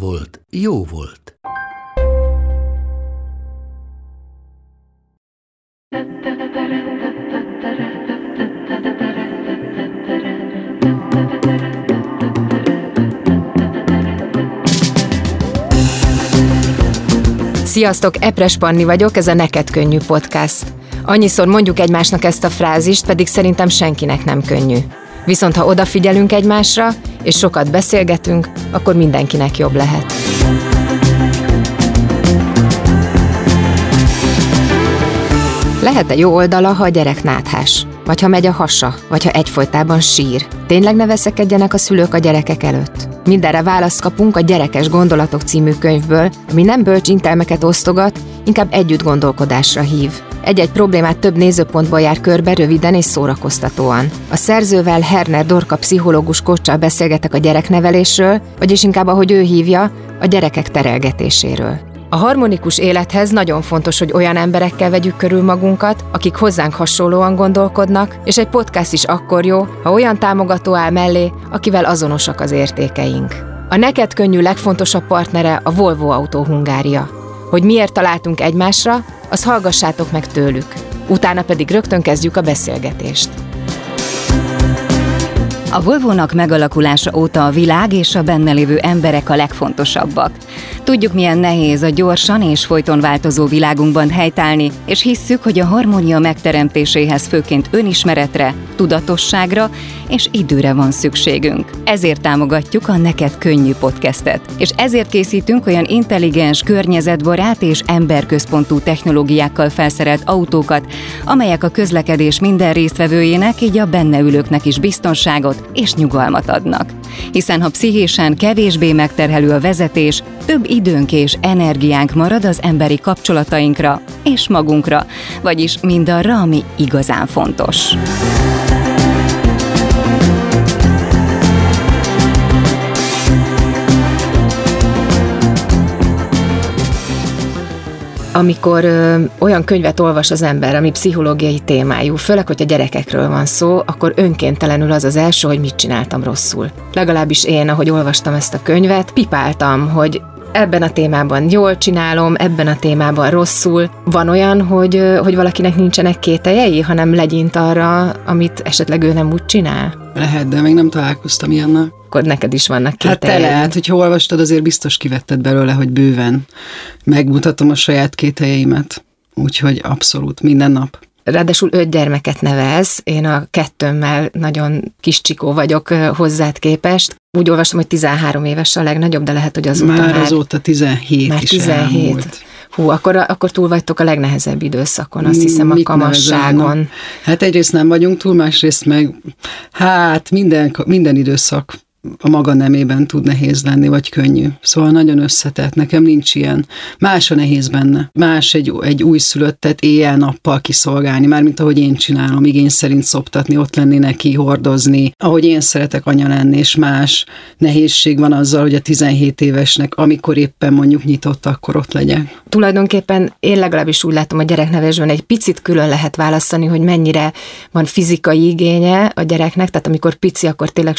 volt, jó volt. Sziasztok, Epres Panni vagyok, ez a Neked Könnyű Podcast. Annyiszor mondjuk egymásnak ezt a frázist, pedig szerintem senkinek nem könnyű. Viszont ha odafigyelünk egymásra, és sokat beszélgetünk, akkor mindenkinek jobb lehet. Lehet-e jó oldala, ha a gyerek náthás? Vagy ha megy a hasa? Vagy ha egyfolytában sír? Tényleg ne veszekedjenek a szülők a gyerekek előtt? Mindenre választ kapunk a Gyerekes gondolatok című könyvből, ami nem bölcs intelmeket osztogat, inkább együtt gondolkodásra hív. Egy-egy problémát több nézőpontból jár körbe röviden és szórakoztatóan. A szerzővel, Herner Dorka pszichológus coachal beszélgetek a gyereknevelésről, vagyis inkább, ahogy ő hívja, a gyerekek terelgetéséről. A harmonikus élethez nagyon fontos, hogy olyan emberekkel vegyük körül magunkat, akik hozzánk hasonlóan gondolkodnak, és egy podcast is akkor jó, ha olyan támogató áll mellé, akivel azonosak az értékeink. A Neked Könnyű legfontosabb partnere a Volvo Autó Hungária. Hogy miért találtunk egymásra, azt hallgassátok meg tőlük. Utána pedig rögtön kezdjük a beszélgetést. A Volvónak megalakulása óta a világ és a benne lévő emberek a legfontosabbak. Tudjuk, milyen nehéz a gyorsan és folyton változó világunkban helytállni, és hisszük, hogy a harmónia megteremtéséhez főként önismeretre, tudatosságra és időre van szükségünk. Ezért támogatjuk a Neked Könnyű Podcastet, és ezért készítünk olyan intelligens, környezetbarát és emberközpontú technológiákkal felszerelt autókat, amelyek a közlekedés minden résztvevőjének, így a benne ülőknek is biztonságot és nyugalmat adnak. Hiszen ha pszichésen kevésbé megterhelő a vezetés, több időnk és energiánk marad az emberi kapcsolatainkra és magunkra, vagyis mindarra, ami igazán fontos. Amikor olyan könyvet olvas az ember, ami pszichológiai témájú, főleg, hogyha gyerekekről van szó, akkor önkéntelenül az az első, hogy mit csináltam rosszul. Legalábbis én, ahogy olvastam ezt a könyvet, pipáltam, hogy ebben a témában jól csinálom, ebben a témában rosszul. Van olyan, hogy valakinek nincsenek kételjei, hanem legyint arra, amit esetleg ő nem úgy csinál? Lehet, de még nem találkoztam ilyennel. Akkor neked is vannak kételjei. Hát te lehet, hogyha olvastad, azért biztos kivetted belőle, hogy bőven megmutatom a saját kételjeimet. Úgyhogy abszolút, minden nap. Ráadásul 5 gyermeket nevelsz, én a 2-mmel nagyon kis csikó vagyok hozzád képest. Úgy olvastam, hogy 13 éves a legnagyobb, de lehet, hogy azóta már... azóta 17 már is 17. elmúlt. Hú, akkor túl vagytok a legnehezebb időszakon, azt hiszem a kamasságon. Hát egyrészt nem vagyunk túl, másrészt meg hát minden időszak a maga nemében tud nehéz lenni, vagy könnyű. Szóval nagyon összetett, nekem nincs ilyen. Más a nehéz benne. Más egy újszülöttet éjjel-nappal kiszolgálni, mármint ahogy én csinálom, igény szerint szoptatni, ott lenni neki, hordozni. Ahogy én szeretek anya lenni, és más nehézség van azzal, hogy a 17 évesnek, amikor éppen mondjuk nyitott, akkor ott legyek. Tulajdonképpen én legalábbis úgy látom, a gyereknevelésben egy picit külön lehet választani, hogy mennyire van fizikai igénye a gyereknek, tehát amikor pici, akkor tényleg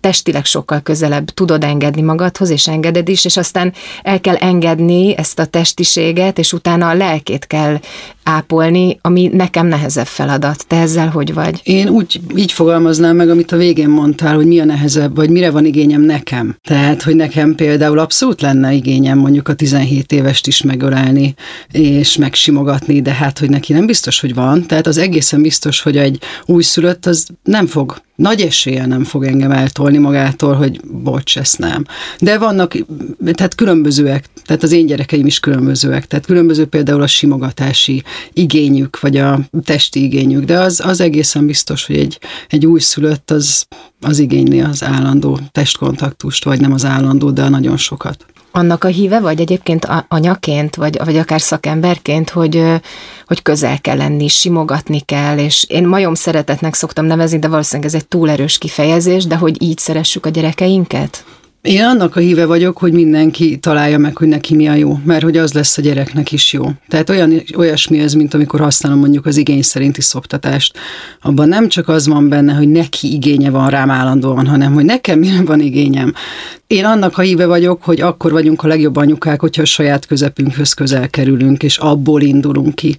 testileg sokkal közelebb tudod engedni magadhoz, és engeded is, és aztán el kell engedni ezt a testiséget, és utána a lelkét kell ápolni, ami nekem nehezebb feladat. Te ezzel hogy vagy? Én így fogalmaznám meg, amit a végén mondtál, hogy mi a nehezebb, vagy mire van igényem nekem. Tehát, hogy nekem például abszolút lenne igényem mondjuk a 17 évest is megölelni, és megsimogatni, de hát, hogy neki nem biztos, hogy van. Tehát az egészen biztos, hogy egy újszülött az nem fog nagy eséllyel nem fog engem eltolni magától, hogy bocs, ezt nem. De vannak, tehát különbözőek, tehát az én gyerekeim is különbözőek, tehát különböző például a simogatási igényük, vagy a testi igényük, de az egészen biztos, hogy egy újszülött az igényli az állandó testkontaktust, vagy nem az állandó, de nagyon sokat. Annak a híve vagy egyébként anyaként, vagy akár szakemberként, hogy közel kell lenni, simogatni kell, és én majom szeretetnek szoktam nevezni, de valószínűleg ez egy túlerős kifejezés, de hogy így szeressük a gyerekeinket? Én annak a híve vagyok, hogy mindenki találja meg, hogy neki mi a jó, mert hogy az lesz a gyereknek is jó. Tehát olyasmi ez, mint amikor használom mondjuk az igény szerinti szoptatást. Abban nem csak az van benne, hogy neki igénye van rám állandóan, hanem hogy nekem mire van igényem. Én annak a híve vagyok, hogy akkor vagyunk a legjobb anyukák, hogyha a saját közepünkhöz közel kerülünk, és abból indulunk ki.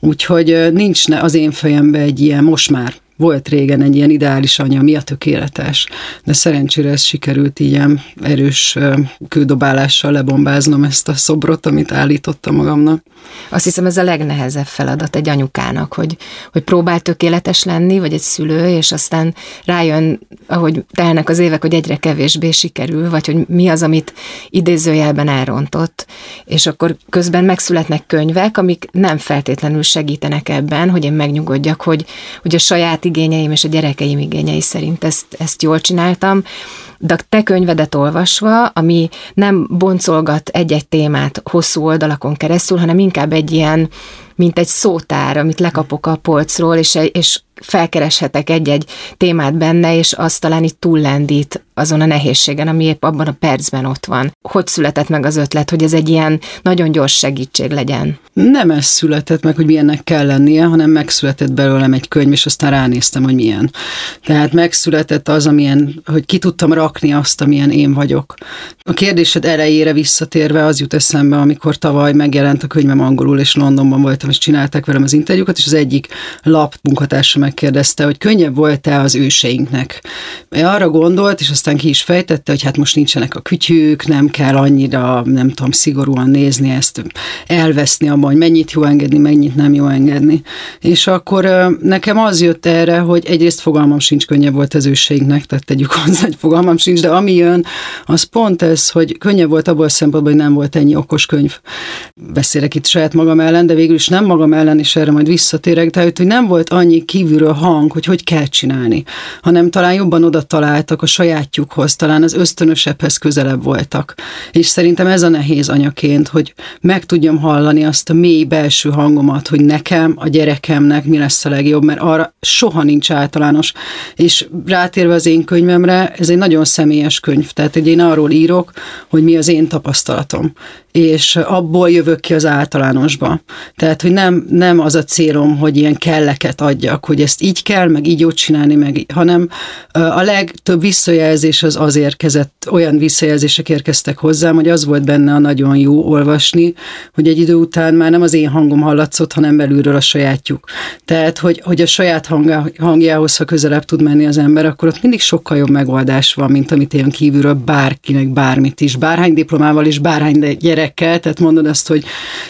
Úgyhogy nincs az én fejemben egy ilyen most már. Volt régen egy ilyen ideális anya, mi a tökéletes, de szerencsére ez sikerült ilyen erős kődobálással lebombáznom ezt a szobrot, amit állítottam magamnak. Azt hiszem ez a legnehezebb feladat egy anyukának, hogy próbál tökéletes lenni, vagy egy szülő, és aztán rájön, ahogy telnek az évek, hogy egyre kevésbé sikerül, vagy hogy mi az, amit idézőjelben elrontott, és akkor közben megszületnek könyvek, amik nem feltétlenül segítenek ebben, hogy én megnyugodjak, hogy a saját igényeim és a gyerekeim igényei szerint ezt jól csináltam, de te könyvedet olvasva, ami nem boncolgat egy-egy témát hosszú oldalakon keresztül, hanem inkább egy ilyen, mint egy szótár, amit lekapok a polcról, és felkereshetek egy-egy témát benne, és azt talán így túllendít azon a nehézségen, ami épp abban a percben ott van. Hogy született meg az ötlet, hogy ez egy ilyen nagyon gyors segítség legyen? Nem ez született meg, hogy milyennek kell lennie, hanem megszületett belőlem egy könyv, és aztán ránéztem, hogy milyen. Tehát megszületett az, amilyen, hogy ki tudtam rakni azt, amilyen én vagyok. A kérdésed elejére visszatérve az jut eszembe, amikor tavaly megjelent a könyvem angolul, és Londonban voltam, és csinálták velem az interjúkat, és az egyik lap munkatársa megkérdezte, hogy könnyebb volt-e az őseinknek. Arra gondolt, és aztán ki is fejtette, hogy hát most nincsenek a kütyük, nem kell annyira, nem tudom, szigorúan nézni ezt, elveszni abban, hogy mennyit jó engedni, mennyit nem jó engedni. És akkor nekem az jött erre, hogy egyrészt fogalmam sincs, könnyebb volt az őseinknek, tehát tegyük hozzá, hogy fogalmam sincs, de ami jön, az pont ez, hogy könnyebb volt abból a szempontból, hogy nem volt ennyi okos könyv. Beszélek itt saját magam ellen, de végül is nem magam ellen, és erre majd visszatérek, tehát hogy nem volt annyi kívülről hang, hogy kell csinálni, hanem talán jobban oda találtak a sajátjukhoz, talán az ösztönösebbhez közelebb voltak. És szerintem ez a nehéz anyaként, hogy meg tudjam hallani azt a mély belső hangomat, hogy nekem, a gyerekemnek mi lesz a legjobb, mert arra soha nincs általános. És rátérve az én könyvemre, ez egy nagyon személyes könyv, tehát én arról írok, hogy mi az én tapasztalatom, és abból jövök ki az általánosba. Tehát, hogy nem az a célom, hogy ilyen kelleket adjak, hogy ezt így kell, meg így ott csinálni, meg, hanem a legtöbb visszajelzés az érkezett, olyan visszajelzések érkeztek hozzám, hogy az volt benne a nagyon jó olvasni, hogy egy idő után már nem az én hangom hallatszott, hanem belülről a sajátjuk. Tehát, hogy a saját hangjához, ha közelebb tud menni az ember, akkor ott mindig sokkal jobb megoldás van, mint amit ilyen kívülről bárkinek bármit is, bárhány diplomával és bárhány gyerekkel, tehát mondod azt, hogy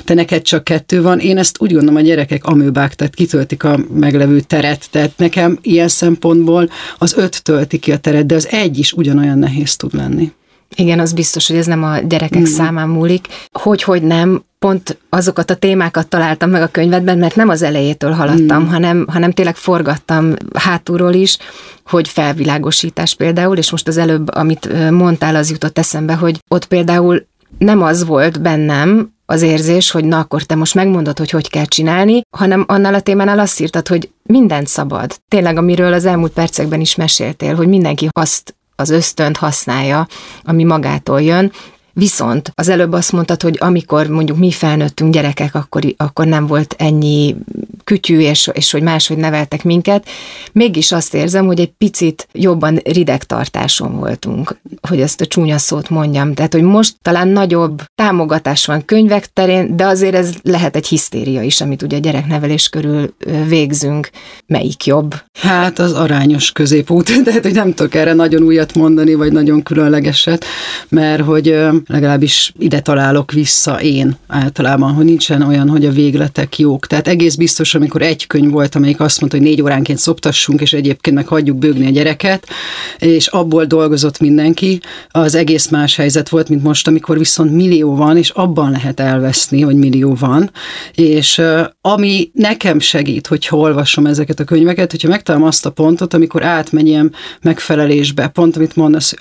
te neked csak 2 van. Én ezt úgy gondolom, a gyerekek amőbák, tehát kitöltik a meglevő teret, tehát nekem ilyen szempontból az 5 tölti ki a teret, de az 1 is ugyanolyan nehéz tud lenni. Igen, az biztos, hogy ez nem a gyerekek számán múlik. Hogy nem, pont azokat a témákat találtam meg a könyvedben, mert nem az elejétől haladtam, hanem tényleg forgattam hátulról is, hogy felvilágosítás például, és most az előbb, amit mondtál, az jutott eszembe, hogy ott például nem az volt bennem az érzés, hogy na akkor te most megmondod, hogy kell csinálni, hanem annál a témánál azt írtad, hogy mindent szabad. Tényleg, amiről az elmúlt percekben is meséltél, hogy mindenki azt az ösztönt használja, ami magától jön. Viszont az előbb azt mondtad, hogy amikor mondjuk mi felnőttünk gyerekek, akkor nem volt ennyi kütyű, és hogy máshogy neveltek minket. Mégis azt érzem, hogy egy picit jobban ridegtartáson voltunk, hogy ezt a csúnya szót mondjam. Tehát, hogy most talán nagyobb támogatás van könyvek terén, de azért ez lehet egy hisztéria is, amit ugye gyereknevelés körül végzünk. Melyik jobb? Hát az arányos középút, tehát, hogy nem tudok erre nagyon újat mondani, vagy nagyon különlegeset, mert hogy legalábbis ide találok vissza én általában, hogy nincsen olyan, hogy a végletek jók. Tehát egész biztos húzós, amikor egy könyv volt, amelyik azt mondta, hogy 4 óránként szoptassunk, és egyébként meg hagyjuk bőgni a gyereket, és abból dolgozott mindenki. Az egész más helyzet volt, mint most, amikor viszont millió van, és abban lehet elveszni, hogy millió van. És ami nekem segít, hogyha olvasom ezeket a könyveket, hogyha megtalálom azt a pontot, amikor átmenjem megfelelésbe, pont amit mondasz,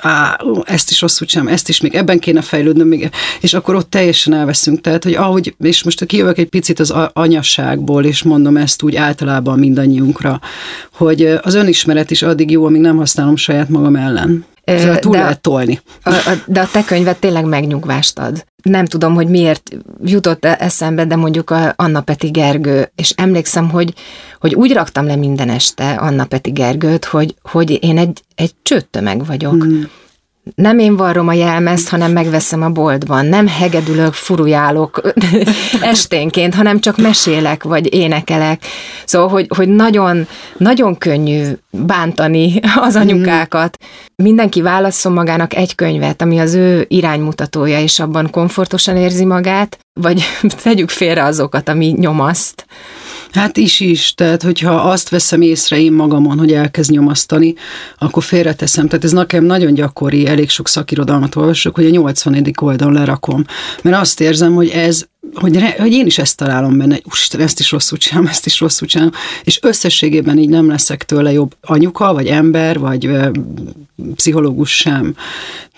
ezt is rosszul csinálom, ezt is még ebben kéne fejlődnöm, még, és akkor ott teljesen elveszünk. Tehát, hogy ahogy, és most kijövök egy picit az anyasságból, és mondom ezt úgy általában mindannyiunkra, hogy az önismeret is addig jó, amíg nem használom saját magam ellen. Szóval túl lehet tolni. De a te könyved tényleg megnyugvást ad. Nem tudom, hogy miért jutott eszembe, de mondjuk a Anna Peti Gergő, és emlékszem, hogy úgy raktam le minden este Anna Peti Gergőt, hogy én egy csőttömeg vagyok. Mm. Nem én varrom a jelmezt, hanem megveszem a boltban. Nem hegedülök, furujálok esténként, hanem csak mesélek, vagy énekelek. Szóval, hogy nagyon, nagyon könnyű bántani az anyukákat. Mindenki válasszon magának egy könyvet, ami az ő iránymutatója, és abban komfortosan érzi magát, vagy tegyük félre azokat, ami nyomaszt. Hát is, tehát hogyha azt veszem észre én magamon, hogy elkezd nyomasztani, akkor félreteszem. Tehát ez nekem nagyon gyakori, elég sok szakirodalmat olvasok, hogy a 80. oldalon lerakom. Mert azt érzem, hogy ez, hogy én is ezt találom benne, hogy ezt is rosszul csinálom, és összességében így nem leszek tőle jobb anyuka, vagy ember, vagy pszichológus sem.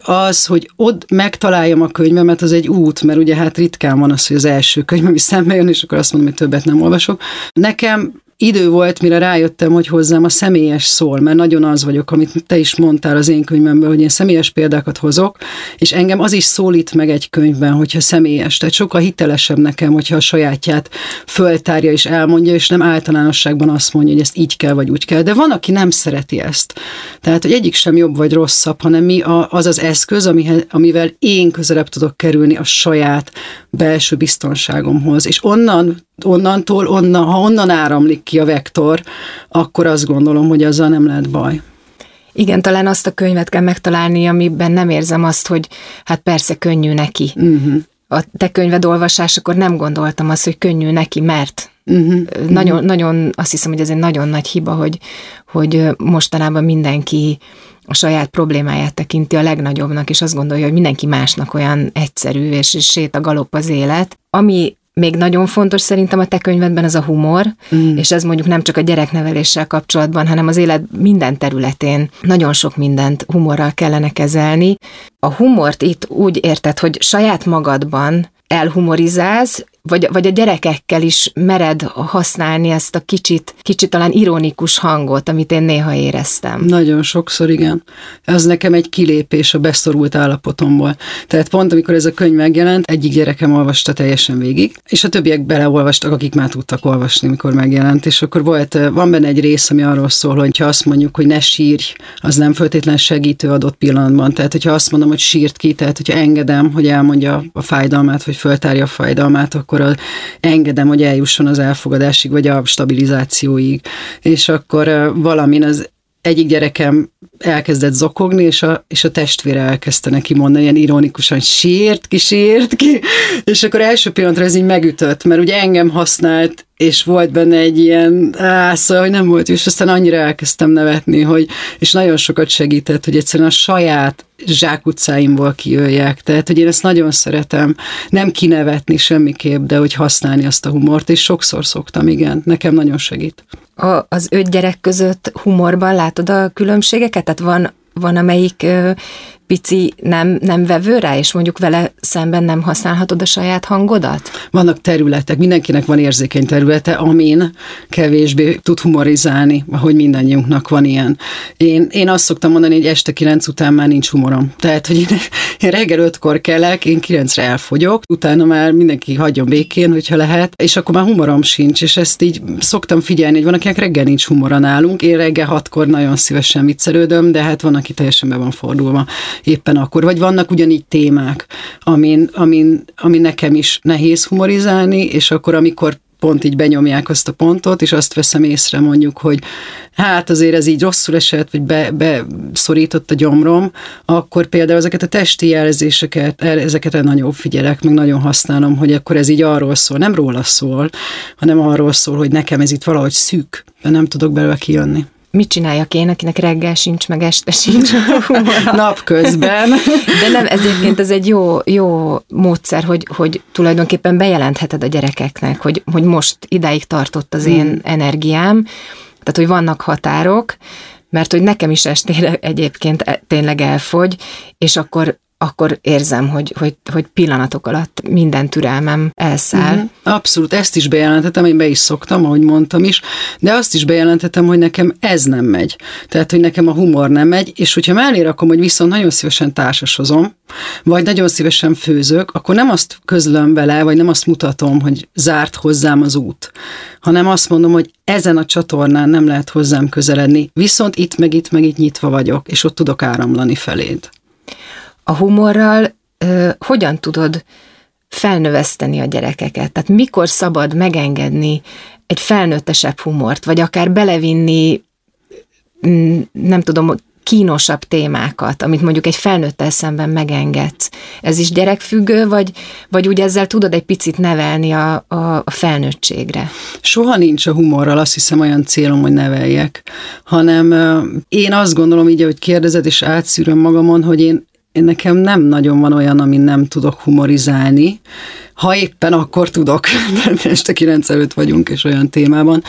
Az, hogy ott megtaláljam a könyvemet, az egy út, mert ugye hát ritkán van az, hogy az első könyv, ami szembe jön, és akkor azt mondom, hogy többet nem olvasok. Nekem idő volt, mire rájöttem, hogy hozzám a személyes szól, mert nagyon az vagyok, amit te is mondtál az én könyvemben, hogy én személyes példákat hozok, és engem az is szólít meg egy könyvben, hogyha személyes, tehát sokkal hitelesebb nekem, hogyha a sajátját föltárja és elmondja, és nem általánosságban azt mondja, hogy ezt így kell, vagy úgy kell, de van, aki nem szereti ezt. Tehát, hogy egyik sem jobb vagy rosszabb, hanem mi az az eszköz, amivel én közelebb tudok kerülni a saját belső biztonságomhoz, és ha onnan áramlik ki a vektor, akkor azt gondolom, hogy azzal nem lehet baj. Igen, talán azt a könyvet kell megtalálni, amiben nem érzem azt, hogy hát persze könnyű neki. Uh-huh. A te könyved olvasásakor nem gondoltam azt, hogy könnyű neki, mert nagyon, azt hiszem, hogy ez egy nagyon nagy hiba, hogy mostanában mindenki a saját problémáját tekinti a legnagyobbnak, és azt gondolja, hogy mindenki másnak olyan egyszerű, és sétagalopp az élet. Ami még nagyon fontos szerintem a te könyvedben az a humor, és ez mondjuk nem csak a gyerekneveléssel kapcsolatban, hanem az élet minden területén nagyon sok mindent humorral kellene kezelni. A humort itt úgy érted, hogy saját magadban elhumorizálsz, vagy a gyerekekkel is mered használni ezt a kicsit talán ironikus hangot, amit én néha éreztem. Nagyon sokszor, igen. Ez nekem egy kilépés a beszorult állapotomból. Tehát pont amikor ez a könyv megjelent, egyik gyerekem olvasta teljesen végig, és a többiek beleolvastak, akik már tudtak olvasni, amikor megjelent, és akkor van benne egy rész, ami arról szól, hogy ha azt mondjuk, hogy ne sírj, az nem feltétlen segítő adott pillanatban. Tehát, hogyha azt mondom, hogy sírt ki, tehát, hogyha engedem, hogy elmondja a fájdalmát, vagy föltárja a fájdalmát, akkor engedem, hogy eljusson az elfogadásig, vagy a stabilizációig. És akkor valamin az egyik gyerekem elkezdett zokogni, és a testvére elkezdte neki mondani, ilyen ironikusan, sírt ki, és akkor első pillanatra ez így megütött, mert ugye engem használt, és volt benne egy ilyen szóval, hogy nem volt, és aztán annyira elkezdtem nevetni, és nagyon sokat segített, hogy egyszerűen a saját zsákutcáimból kijöjjek. Tehát, hogy én ezt nagyon szeretem, nem kinevetni semmiképp, de hogy használni azt a humort, és sokszor szoktam, igen, nekem nagyon segít. Az 5 gyerek között humorban látod a különbségeket? Tehát van amelyik pici nem vevő rá, és mondjuk vele szemben nem használhatod a saját hangodat? Vannak területek, mindenkinek van érzékeny területe, amin kevésbé tud humorizálni, ahogy mindannyiunknak van ilyen. Én azt szoktam mondani, hogy este 9 után már nincs humorom. Tehát, hogy én reggel 5-kor kelek, én 9-re elfogyok, utána már mindenki hagyjon békén, hogyha lehet, és akkor már humorom sincs, és ezt így szoktam figyelni, hogy van, akinek reggel nincs humora nálunk, én reggel 6-kor nagyon szívesen viccelődöm, de hát van, aki teljesen be van fordulva éppen akkor. Vagy vannak ugyanígy témák, ami nekem is nehéz humorizálni, és akkor amikor pont így benyomják azt a pontot, és azt veszem észre mondjuk, hogy hát azért ez így rosszul esett, vagy beszorított a gyomrom, akkor például ezeket a testi jelzéseket, ezeket nagyon figyelek, meg nagyon használom, hogy akkor ez így arról szól, nem róla szól, hanem arról szól, hogy nekem ez itt valahogy szűk, de nem tudok belőle kijönni. Mit csináljak én, akinek reggel sincs, meg este sincs humora? Napközben. De nem, ez egy jó módszer, hogy tulajdonképpen bejelentheted a gyerekeknek, hogy most idáig tartott az én energiám, tehát hogy vannak határok, mert hogy nekem is estére egyébként tényleg elfogy, és akkor érzem, hogy pillanatok alatt minden türelmem elszáll. Abszolút, ezt is bejelentettem, én be is szoktam, ahogy mondtam is, de azt is bejelentettem, hogy nekem ez nem megy. Tehát, hogy nekem a humor nem megy, és hogyha mellé rakom, hogy viszont nagyon szívesen társasozom, vagy nagyon szívesen főzök, akkor nem azt közlöm vele, vagy nem azt mutatom, hogy zárt hozzám az út, hanem azt mondom, hogy ezen a csatornán nem lehet hozzám közeledni, viszont itt meg itt nyitva vagyok, és ott tudok áramlani feléd. A humorral hogyan tudod felnöveszteni a gyerekeket? Tehát mikor szabad megengedni egy felnőttesebb humort, vagy akár belevinni, nem tudom, kínosabb témákat, amit mondjuk egy felnőttel szemben megengedsz? Ez is gyerekfüggő, vagy úgy ezzel tudod egy picit nevelni a felnőttségre? Soha nincs a humorral, azt hiszem, olyan célom, hogy neveljek, hanem én azt gondolom így, ahogy kérdezed, és átszűröm magamon, hogy nekem nem nagyon van olyan, amin nem tudok humorizálni, ha éppen akkor tudok, mert este 9 előtt vagyunk, és olyan témában.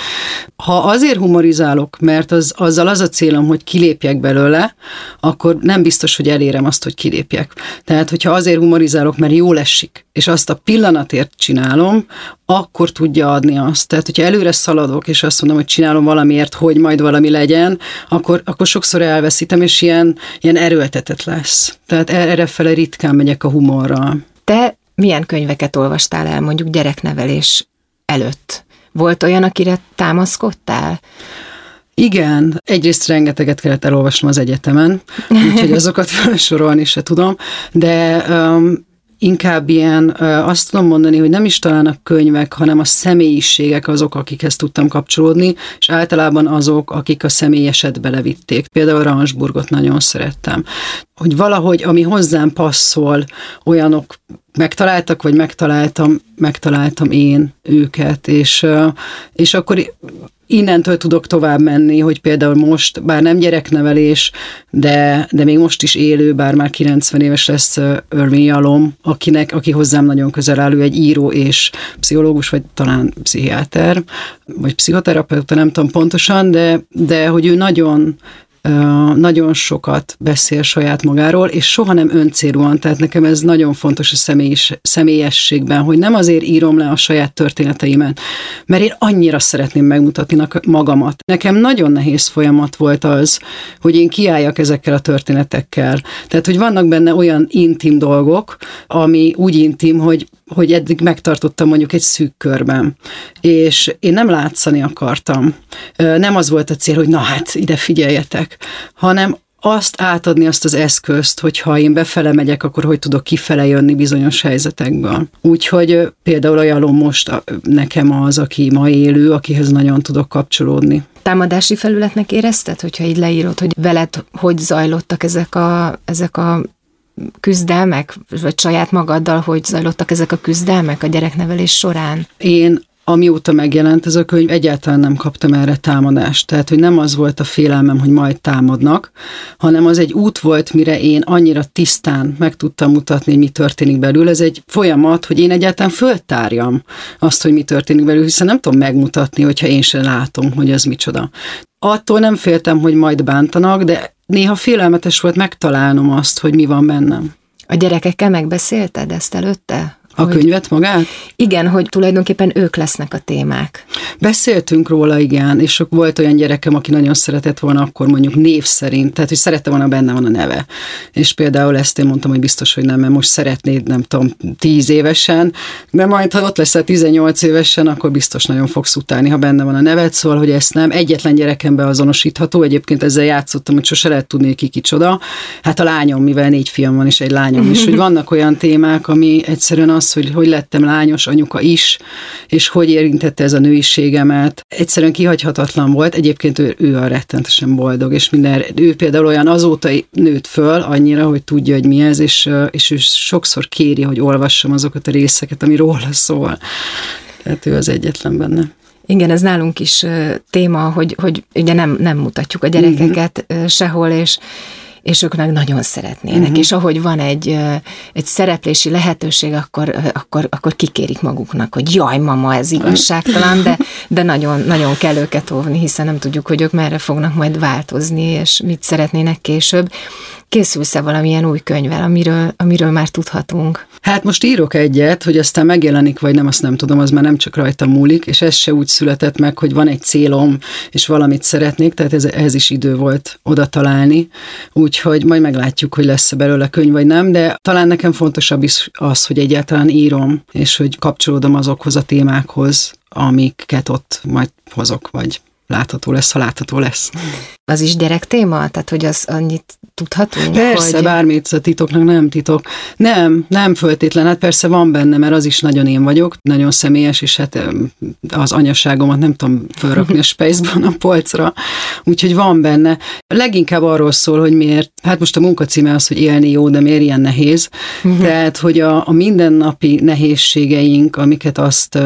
Ha azért humorizálok, mert azzal az a célom, hogy kilépjek belőle, akkor nem biztos, hogy elérem azt, hogy kilépjek. Tehát, hogyha azért humorizálok, mert jól esik, és azt a pillanatért csinálom, akkor tudja adni azt. Tehát, hogyha előre szaladok, és azt mondom, hogy csinálom valamiért, hogy majd valami legyen, akkor sokszor elveszítem, és ilyen erőltetett lesz. Tehát errefele ritkán megyek a humorral. Te milyen könyveket olvastál el mondjuk gyereknevelés előtt? Volt olyan, akire támaszkodtál? Igen, egyrészt rengeteget kellett elolvasnom az egyetemen, úgyhogy azokat felsorolni se tudom, de inkább ilyen, azt tudom mondani, hogy nem is találnak könyvek, hanem a személyiségek azok, akikhez tudtam kapcsolódni, és általában azok, akik a személyeset belevitték. Például Ransburgot nagyon szerettem. Hogy valahogy, ami hozzám passzol, olyanok megtaláltak, vagy megtaláltam én őket, és akkor innentől tudok tovább menni, hogy például most, bár nem gyereknevelés, de még most is élő, bár már 90 éves lesz Irving Jalom, aki hozzám nagyon közel áll, egy író és pszichológus, vagy talán pszichiáter, vagy pszichoterapeuta, nem tudom pontosan, de hogy ő nagyon sokat beszél saját magáról, és soha nem öncélúan, tehát nekem ez nagyon fontos a személyességben, hogy nem azért írom le a saját történeteimet, mert én annyira szeretném megmutatni magamat. Nekem nagyon nehéz folyamat volt az, hogy én kiálljak ezekkel a történetekkel. Tehát, hogy vannak benne olyan intim dolgok, ami úgy intim, hogy eddig megtartottam mondjuk egy szűk körben, és én nem látszani akartam. Nem az volt a cél, hogy na hát, ide figyeljetek, hanem azt átadni, azt az eszközt, hogyha én befele megyek, akkor hogy tudok kifele jönni bizonyos helyzetekből. Úgyhogy például ajánlom most nekem az, aki ma élő, akihez nagyon tudok kapcsolódni. Támadási felületnek érezted, hogyha így leírod, hogy veled hogy zajlottak ezek a küzdelmek, vagy saját magaddal, hogy zajlottak ezek a küzdelmek a gyereknevelés során? Én, amióta megjelent ez a könyv, egyáltalán nem kaptam erre támadást. Tehát, hogy nem az volt a félelmem, hogy majd támadnak, hanem az egy út volt, mire én annyira tisztán meg tudtam mutatni, hogy mi történik belül. Ez egy folyamat, hogy én egyáltalán föltárjam azt, hogy mi történik belül, hiszen nem tudom megmutatni, hogyha én sem látom, hogy ez micsoda. Attól nem féltem, hogy majd bántanak, de néha félelmetes volt megtalálnom azt, hogy mi van bennem. A gyerekekkel megbeszélted ezt előtte? A könyvet magát? Igen, hogy tulajdonképpen ők lesznek a témák. Beszéltünk róla, igen, és volt olyan gyerekem, aki nagyon szeretett volna akkor mondjuk név szerint, tehát hogy szerette volna, benne van a neve. És például ezt én mondtam, hogy biztos, hogy nem, mert most szeretnéd, nem tudom, 10 évesen, de majd, ha ott leszel 18 évesen, akkor biztos nagyon fogsz utálni, ha benne van a neved, szóval, hogy ezt nem. Egyetlen gyerekembe azonosítható, egyébként ezzel játszottam, hogy sose lehet tudni, ki kicsoda. Hát a lányom, mivel 4 fiam van, és egy lányom is, hogy vannak olyan témák, ami egyszerűen az az, hogy lettem lányos anyuka is, és hogy érintette ez a nőiségemet. Egyszerűen kihagyhatatlan volt, egyébként ő a rettentesen boldog, és minden, ő például olyan azóta nőtt föl annyira, hogy tudja, hogy mi ez, és ő sokszor kéri, hogy olvassam azokat a részeket, ami róla szól. Tehát ő az egyetlen benne. Igen, ez nálunk is téma, hogy ugye nem mutatjuk a gyerekeket sehol, és ők meg nagyon szeretnének, és ahogy van egy szereplési lehetőség, akkor kikérik maguknak, hogy jaj, mama, ez igazságtalan, de nagyon, nagyon kell őket óvni, hiszen nem tudjuk, hogy ők merre fognak majd változni, és mit szeretnének később. Készülsz-e valamilyen új könyvvel, amiről már tudhatunk? Hát most írok egyet, hogy aztán megjelenik, vagy nem, azt nem tudom, az már nem csak rajta múlik, és ez se úgy született meg, hogy van egy célom, és valamit szeretnék, tehát ez is idő volt oda találni, úgyhogy majd meglátjuk, hogy lesz belőle könyv, vagy nem, de talán nekem fontosabb is az, hogy egyáltalán írom, és hogy kapcsolódom azokhoz a témákhoz, amiket ott majd hozok, vagy látható lesz, ha látható lesz. Az is gyerek téma? Tehát, hogy az annyit tudhatunk? Persze, hogy... bármit a titoknak nem titok. Nem föltétlen, hát persze van benne, mert az is nagyon én vagyok, nagyon személyes, és hát az anyaságomat nem tudom fölrakni a space-ban a polcra, úgyhogy van benne. Leginkább arról szól, hogy miért, hát most a munkacíme az, hogy élni jó, de miért ilyen nehéz. Tehát, hogy a mindennapi nehézségeink, amiket azt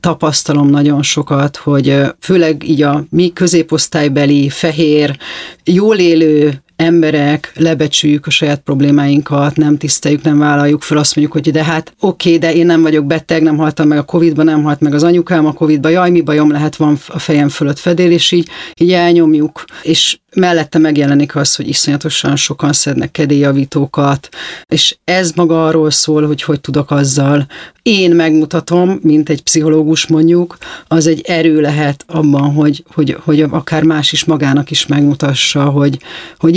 tapasztalom nagyon sokat, hogy főleg így a mi középosztálybeli, fehér, jól élő emberek, lebecsüljük a saját problémáinkat, nem tiszteljük, nem vállaljuk fel, azt mondjuk, hogy de hát oké, de én nem vagyok beteg, nem haltam meg a Covid-ban, nem halt meg az anyukám a Covid-ban, jaj, mi bajom lehet, van a fejem fölött fedél, és így elnyomjuk. És mellette megjelenik az, hogy iszonyatosan sokan szednek kedélyjavítókat, és ez maga arról szól, hogy tudok azzal. Én megmutatom, mint egy pszichológus mondjuk, az egy erő lehet abban, hogy akár más is magának is megmutassa, hogy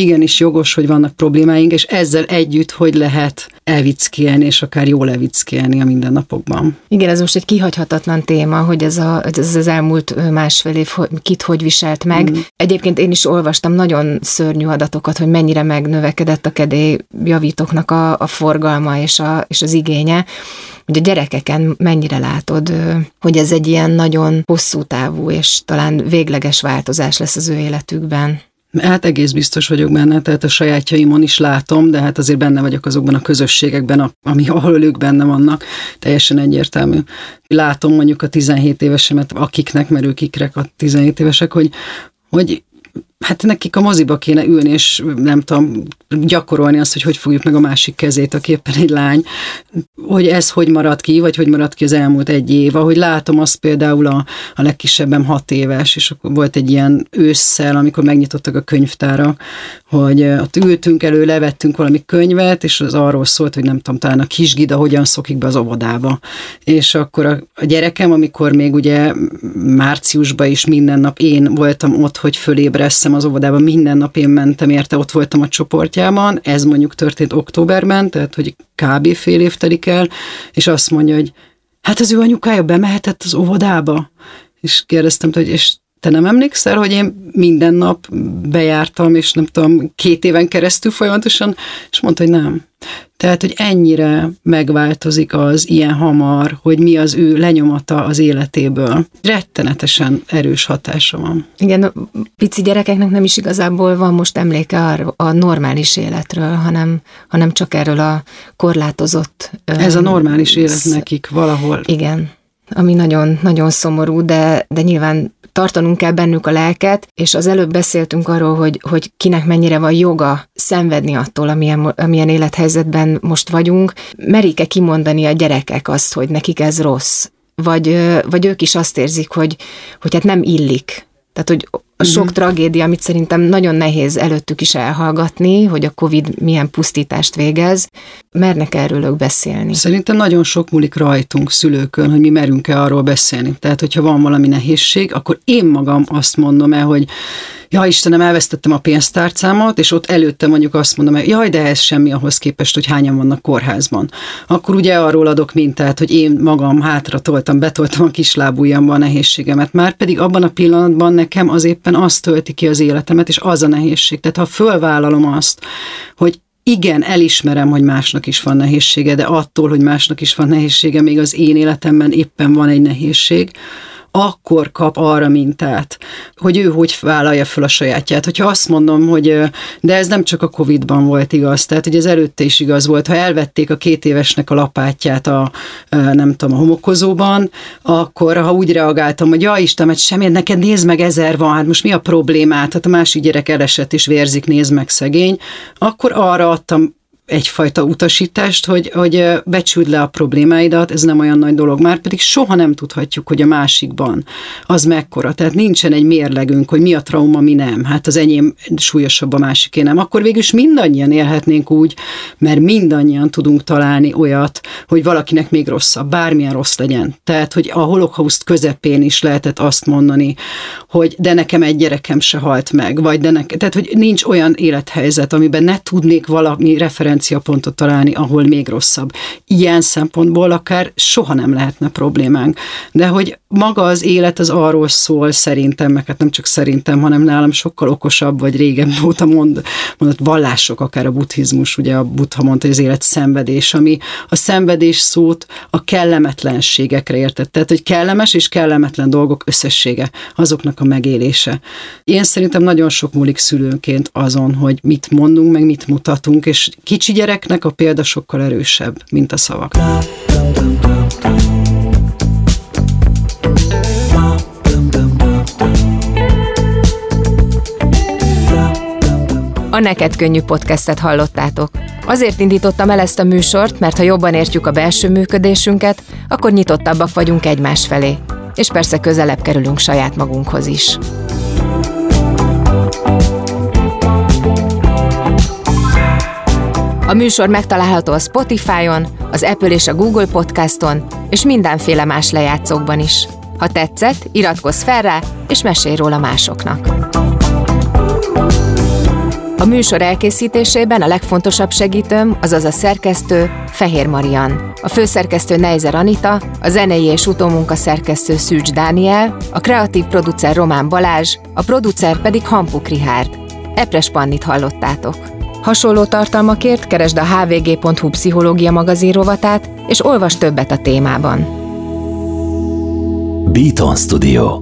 igenis jogos, hogy vannak problémáink, és ezzel együtt, hogy lehet elvickelni, és akár jól elvickelni a mindennapokban. Igen, ez most egy kihagyhatatlan téma, hogy ez az elmúlt másfél év kit hogy viselt meg. Egyébként én is olvastam nagyon szörnyű adatokat, hogy mennyire megnövekedett a kedélyjavítóknak a forgalma és az igénye. Hogy a gyerekeken mennyire látod, hogy ez egy ilyen nagyon hosszú távú, és talán végleges változás lesz az ő életükben? Hát egész biztos vagyok benne, tehát a sajátjaimon is látom, de hát azért benne vagyok azokban a közösségekben, ahol ők benne vannak, teljesen egyértelmű. Látom mondjuk a 17 évesemet, akiknek, mert ők ikrek a 17 évesek, hogy hát nekik a moziba kéne ülni, és nem tudom, gyakorolni azt, hogy fogjuk meg a másik kezét, aki éppen egy lány, hogy ez hogy marad ki, vagy hogy marad ki az elmúlt egy év. Ahogy látom, azt például a legkisebbem 6 éves, és akkor volt egy ilyen ősszel, amikor megnyitottak a könyvtárak, hogy ott ültünk elő, levettünk valami könyvet, és az arról szólt, hogy nem tudom, talán a Kisgida hogyan szokik be az óvodába. És akkor a gyerekem, amikor még ugye márciusban is minden nap én voltam ott, hogy fölébresszem az óvodában, minden nap én mentem érte, ott voltam a csoportjában, ez mondjuk történt októberben, tehát hogy kb. Fél év telik el, és azt mondja, hogy hát az ő anyukája bemehetett az óvodába. És kérdeztem, hogy és te nem emlékszel, hogy én minden nap bejártam, és nem tudom, 2 éven keresztül folyamatosan, és mondta, hogy nem. Tehát, hogy ennyire megváltozik az ilyen hamar, hogy mi az ő lenyomata az életéből. Rettenetesen erős hatása van. Igen, pici gyerekeknek nem is igazából van most emléke a normális életről, hanem csak erről a korlátozott... Ez a normális élet nekik valahol. Igen, ami nagyon, nagyon szomorú, de nyilván tartanunk kell bennük a lelket, és az előbb beszéltünk arról, hogy kinek mennyire van joga szenvedni attól, amilyen élethelyzetben most vagyunk. Merik-e kimondani a gyerekek azt, hogy nekik ez rossz? Vagy ők is azt érzik, hogy hát nem illik. Tehát, hogy a sok tragédia, amit szerintem nagyon nehéz előttük is elhallgatni, hogy a Covid milyen pusztítást végez, mernek erről ők beszélni? Szerintem nagyon sok múlik rajtunk, szülőkön, hogy mi merünk-e arról beszélni. Tehát, hogyha van valami nehézség, akkor én magam azt mondom el, hogy jaj, Istenem, elvesztettem a pénztárcámat, és ott előtte mondjuk azt mondom, hogy jaj, de ez semmi ahhoz képest, hogy hányan vannak kórházban. Akkor ugye arról adok mintát, hogy én magam betoltam a kislábujjamba a nehézségemet. Már pedig abban a pillanatban nekem az éppen az tölti ki az életemet, és az a nehézség. Tehát ha fölvállalom azt, hogy igen, elismerem, hogy másnak is van nehézsége, de attól, hogy másnak is van nehézsége, még az én életemben éppen van egy nehézség, akkor kap arra mintát, hogy ő hogy vállalja föl a sajátját. Hogyha azt mondom, hogy de ez nem csak a Covid-ban volt igaz, tehát hogy ez előtte is igaz volt, ha elvették a 2 évesnek a lapátját a, nem tudom, a homokozóban, akkor ha úgy reagáltam, hogy ja Istenem, hát semmi, neked nézd meg 1000 van, hát most mi a problémát, hát a másik gyerek elesett és vérzik, nézd meg szegény, akkor arra adtam egyfajta utasítást, hogy becsüld le a problémáidat, ez nem olyan nagy dolog, már pedig soha nem tudhatjuk, hogy a másikban az mekkora. Tehát nincsen egy mérlegünk, hogy mi a trauma, mi nem. Hát az enyém súlyosabb, a másiké nem. Akkor végülis mindannyian élhetnénk úgy, mert mindannyian tudunk találni olyat, hogy valakinek még rosszabb, bármilyen rossz legyen. Tehát, hogy a holokauszt közepén is lehetett azt mondani, hogy de nekem egy gyerekem se halt meg, vagy de nekem, tehát, hogy nincs olyan élethelyzet, amiben ne tudnék valami referenciát pontot találni, ahol még rosszabb. Ilyen szempontból akár soha nem lehetne problémánk. De hogy maga az élet az arról szól szerintem, meg hát nem csak szerintem, hanem nálam sokkal okosabb, vagy régen óta mondott vallások, akár a buddhizmus, ugye a Buddha mondta, hogy az élet szenvedés, ami a szenvedés szót a kellemetlenségekre értett. Tehát, hogy kellemes és kellemetlen dolgok összessége, azoknak a megélése. Én szerintem nagyon sok múlik szülőnként azon, hogy mit mondunk, meg mit mutatunk, és kicsi gyereknek a példa sokkal erősebb, mint a szavak. A Neked Könnyű Podcastet hallottátok. Azért indítottam el ezt a műsort, mert ha jobban értjük a belső működésünket, akkor nyitottabbak vagyunk egymás felé. És persze közelebb kerülünk saját magunkhoz is. A műsor megtalálható a Spotify-on, az Apple és a Google Podcaston, és mindenféle más lejátszókban is. Ha tetszett, iratkozz fel rá, és mesélj róla másoknak. A műsor elkészítésében a legfontosabb segítőm, azaz a szerkesztő, Fehér Marian. A főszerkesztő Neizer Anita, a zenei és utómunka szerkesztő Szűcs Dániel, a kreatív producer Román Balázs, a producer pedig Hampu Krihárd. Epres Pannit hallottátok. Hasonló tartalmakért keresd a hvg.hu pszichológia magazin rovatát, és olvasd többet a témában. Béton Studio.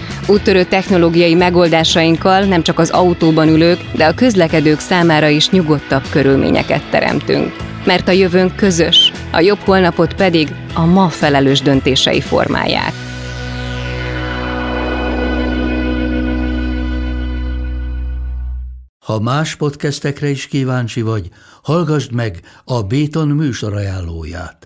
Úttörő technológiai megoldásainkkal nem csak az autóban ülők, de a közlekedők számára is nyugodtabb körülményeket teremtünk. Mert a jövőnk közös, a jobb holnapot pedig a ma felelős döntései formálják. Ha más podcastekre is kíváncsi vagy, hallgasd meg a Béton műsor ajánlóját.